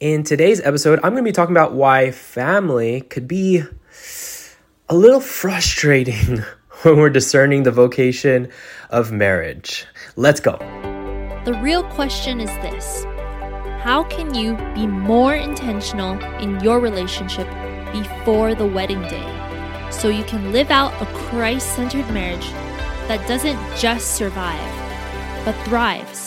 In today's episode, I'm going to be talking about why family could be a little frustrating when we're discerning the vocation of marriage. Let's go. The real question is this: how can you be more intentional in your relationship before the wedding day so you can live out a Christ-centered marriage that doesn't just survive, but thrives?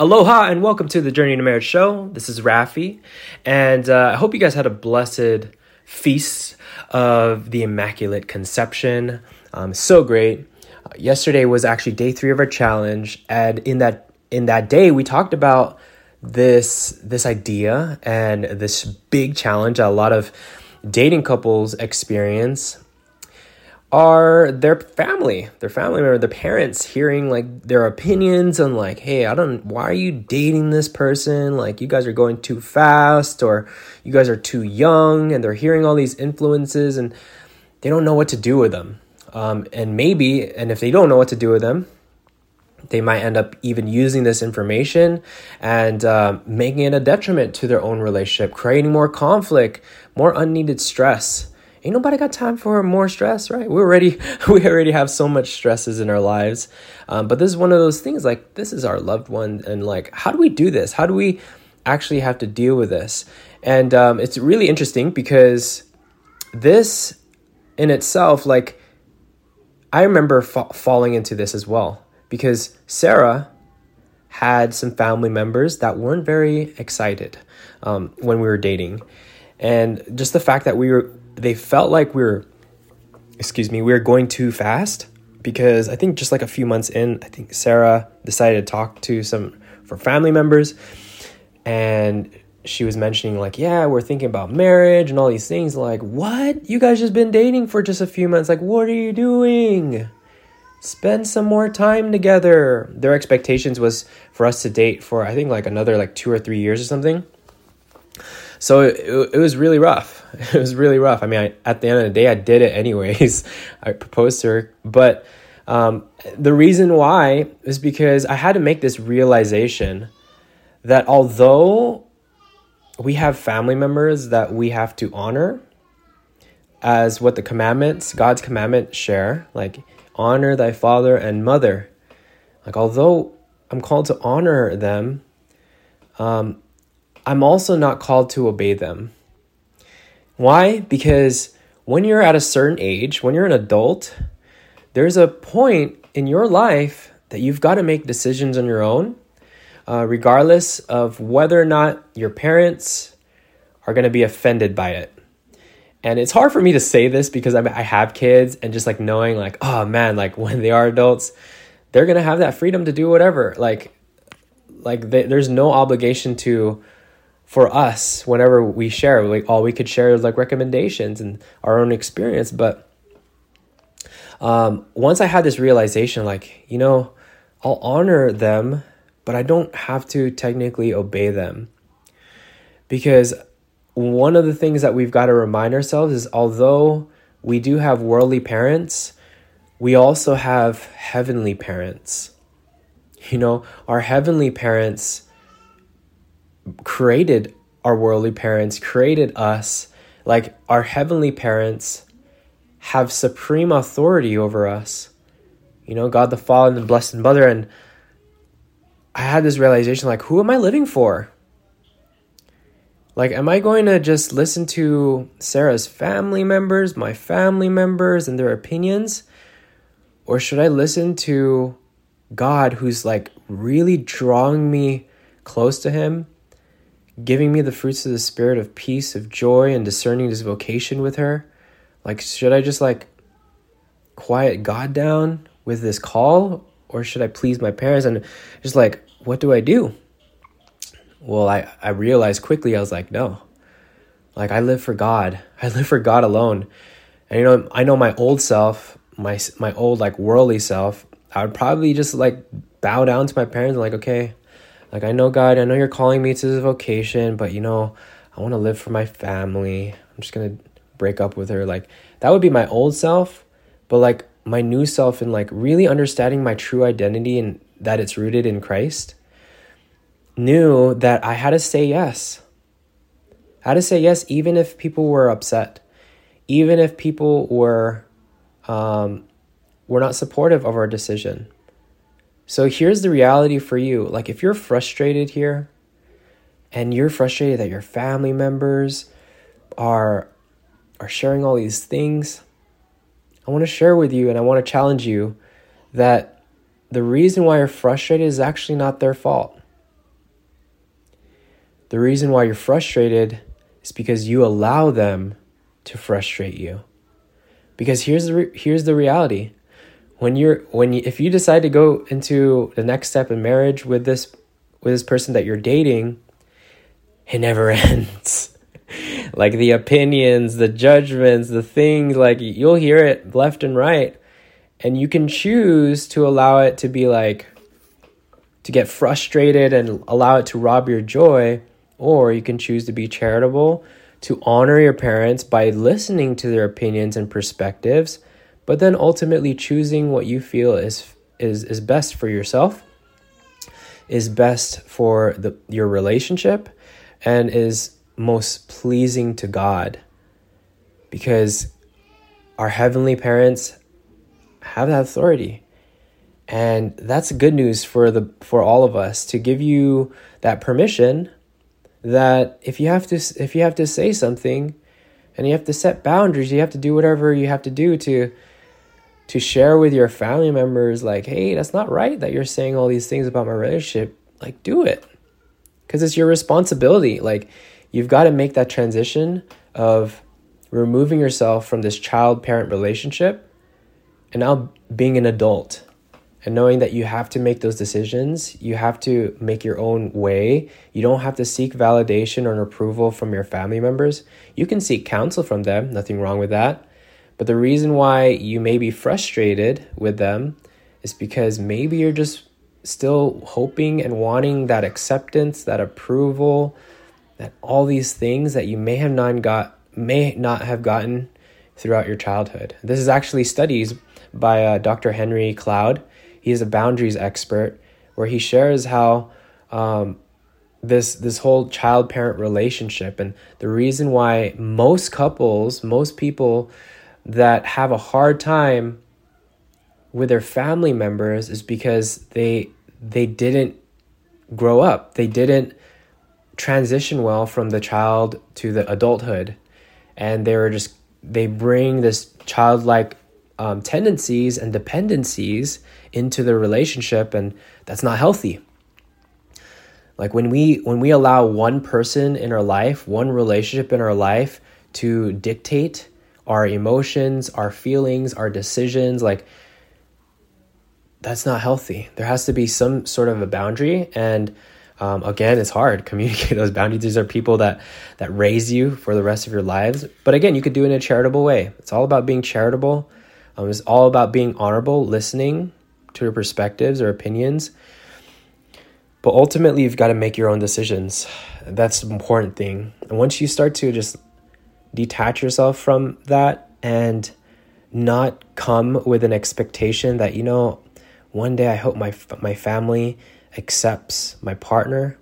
Aloha and welcome to the Journey to Marriage show. This is Rafi, and I hope you guys had a blessed feast of the Immaculate Conception. So great. Yesterday was actually day 3 of our challenge, and in that day we talked about this idea and this big challenge that a lot of dating couples experience. Are their family member, their parents, hearing like their opinions on like, hey, why are you dating this person? Like, you guys are going too fast, or you guys are too young, and they're hearing all these influences and they don't know what to do with them. And if they don't know what to do with them, they might end up even using this information and making it a detriment to their own relationship, creating more conflict, more unneeded stress. Ain't nobody got time for more stress, right? We already have so much stresses in our lives. But this is one of those things, like, this is our loved one. And like, how do we do this? How do we actually have to deal with this? And it's really interesting because this in itself, like, I remember falling into this as well, because Sarah had some family members that weren't very excited when we were dating. And just the fact that they felt like we were going too fast, because I think just like a few months in, I think Sarah decided to talk to some of her family members, and she was mentioning like, yeah, we're thinking about marriage and all these things. Like, what? You guys just been dating for just a few months. Like, what are you doing? Spend some more time together. Their expectations was for us to date for, I think, like another like 2 or 3 years or something. So it was really rough. It was really rough. I mean, at the end of the day, I did it anyways. I proposed to her. But the reason why is because I had to make this realization that although we have family members that we have to honor as what God's commandments share, like, honor thy father and mother. Like, although I'm called to honor them, I'm also not called to obey them. Why? Because when you're at a certain age, when you're an adult, there's a point in your life that you've got to make decisions on your own, regardless of whether or not your parents are going to be offended by it. And it's hard for me to say this because I have kids, and just like knowing like, oh man, like when they are adults, they're going to have that freedom to do whatever. There's no obligation for us, whenever we share, like, all we could share is like recommendations and our own experience. But once I had this realization, like, you know, I'll honor them, but I don't have to technically obey them. Because one of the things that we've got to remind ourselves is, although we do have worldly parents, we also have heavenly parents. You know, our heavenly parents created our worldly parents, created us. Like, our heavenly parents have supreme authority over us. You know, God the Father and the Blessed Mother. And I had this realization, like, who am I living for? Like, am I going to just listen to Sarah's family members, my family members, and their opinions? Or should I listen to God, who's like really drawing me close to him, giving me the fruits of the Spirit of peace, of joy, and discerning this vocation with her? Like, should I just like quiet God down with this call? or should I please my parents? And just like, what do I do? Well, I realized quickly, I was like, no, like I live for God. I live for God alone. And, you know, I know my old self, my old like worldly self, I would probably just like bow down to my parents and like, okay, like I know God, I know you're calling me to this vocation, but you know, I want to live for my family. I'm just going to break up with her. Like that would be my old self, but like my new self and like really understanding my true identity and that it's rooted in Christ, knew that I had to say yes. I had to say yes even if people were upset, even if people were not supportive of our decision. So here's the reality for you. Like if you're frustrated here and you're frustrated that your family members are sharing all these things, I want to share with you and I want to challenge you that the reason why you're frustrated is actually not their fault. The reason why you're frustrated is because you allow them to frustrate you. Because here's the reality. If you decide to go into the next step in marriage with this person that you're dating, it never ends. Like the opinions, the judgments, the things, like you'll hear it left and right. And you can choose to allow it to be like, to get frustrated and allow it to rob your joy. Or you can choose to be charitable, to honor your parents by listening to their opinions and perspectives, but then ultimately choosing what you feel is best for yourself, is best for your relationship, and is most pleasing to God. Because our heavenly parents have that authority. And that's good news for all of us, to give you that permission that if you have to say something and you have to set boundaries, you have to do whatever you have to do to share with your family members, like, hey, that's not right that you're saying all these things about my relationship. Like, do it. Because it's your responsibility. Like, you've got to make that transition of removing yourself from this child-parent relationship and now being an adult. And knowing that you have to make those decisions, you have to make your own way. You don't have to seek validation or approval from your family members. You can seek counsel from them, nothing wrong with that. But the reason why you may be frustrated with them is because maybe you're just still hoping and wanting that acceptance, that approval, that all these things that you may not have gotten throughout your childhood. This is actually studies by Dr. Henry Cloud. He is a boundaries expert, where he shares how this whole child-parent relationship, and the reason why most couples, most people that have a hard time with their family members, is because they didn't grow up. They didn't transition well from the child to the adulthood. And they bring this childlike tendencies and dependencies into the relationship, and that's not healthy. Like when we allow one person in our life, one relationship in our life, to dictate our emotions, our feelings, our decisions, like that's not healthy. There has to be some sort of a boundary, and again, it's hard. Communicate those boundaries. These are people that raise you for the rest of your lives. But again, you could do it in a charitable way. It's all about being charitable. It's all about being honorable, listening to your perspectives or opinions. But ultimately, you've got to make your own decisions. That's the important thing. And once you start to just detach yourself from that and not come with an expectation that, you know, one day I hope my family accepts my partner,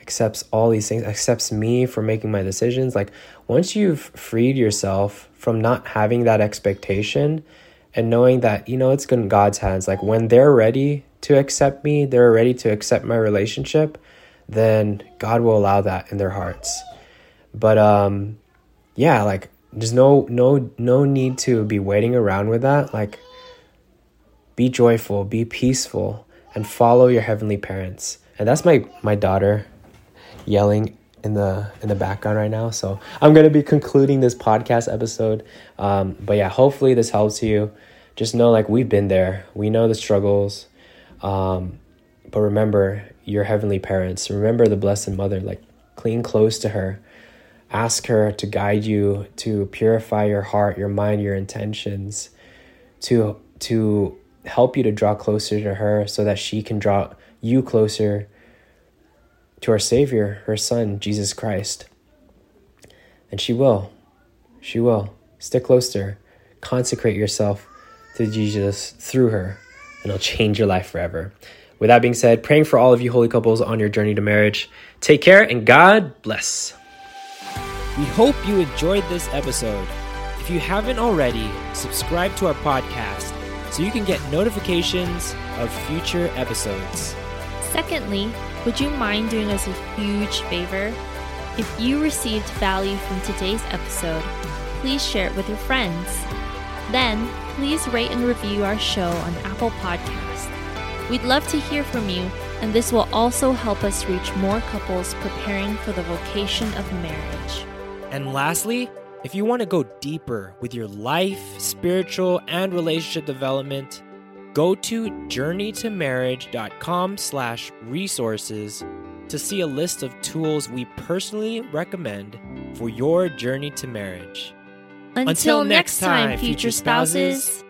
accepts all these things, accepts me for making my decisions. Like once you've freed yourself from not having that expectation and knowing that, you know, it's in God's hands, like when they're ready to accept me, they're ready to accept my relationship, then God will allow that in their hearts. But yeah, like there's no need to be waiting around with that. Like be joyful, be peaceful, and follow your heavenly parents. And that's my daughter yelling in the background right now, so I'm going to be concluding this podcast episode, but yeah, hopefully this helps you. just know, like, we've been there. We know the struggles. But remember your heavenly parents. Remember the Blessed Mother. Like, cling close to her. Ask her to guide you, to purify your heart, your mind, your intentions, to help you to draw closer to her so that she can draw you closer to our Savior, her Son, Jesus Christ. And she will. She will. Stick close to her. Consecrate yourself to Jesus through her, and it'll change your life forever. With that being said, praying for all of you holy couples on your journey to marriage. Take care, and God bless. We hope you enjoyed this episode. If you haven't already, subscribe to our podcast so you can get notifications of future episodes. Secondly, would you mind doing us a huge favor? If you received value from today's episode, please share it with your friends. Then, please rate and review our show on Apple Podcasts. We'd love to hear from you, and this will also help us reach more couples preparing for the vocation of marriage. And lastly, if you want to go deeper with your life, spiritual, and relationship development, go to journeytomarriage.com/resources to see a list of tools we personally recommend for your journey to marriage. Until next time, future spouses.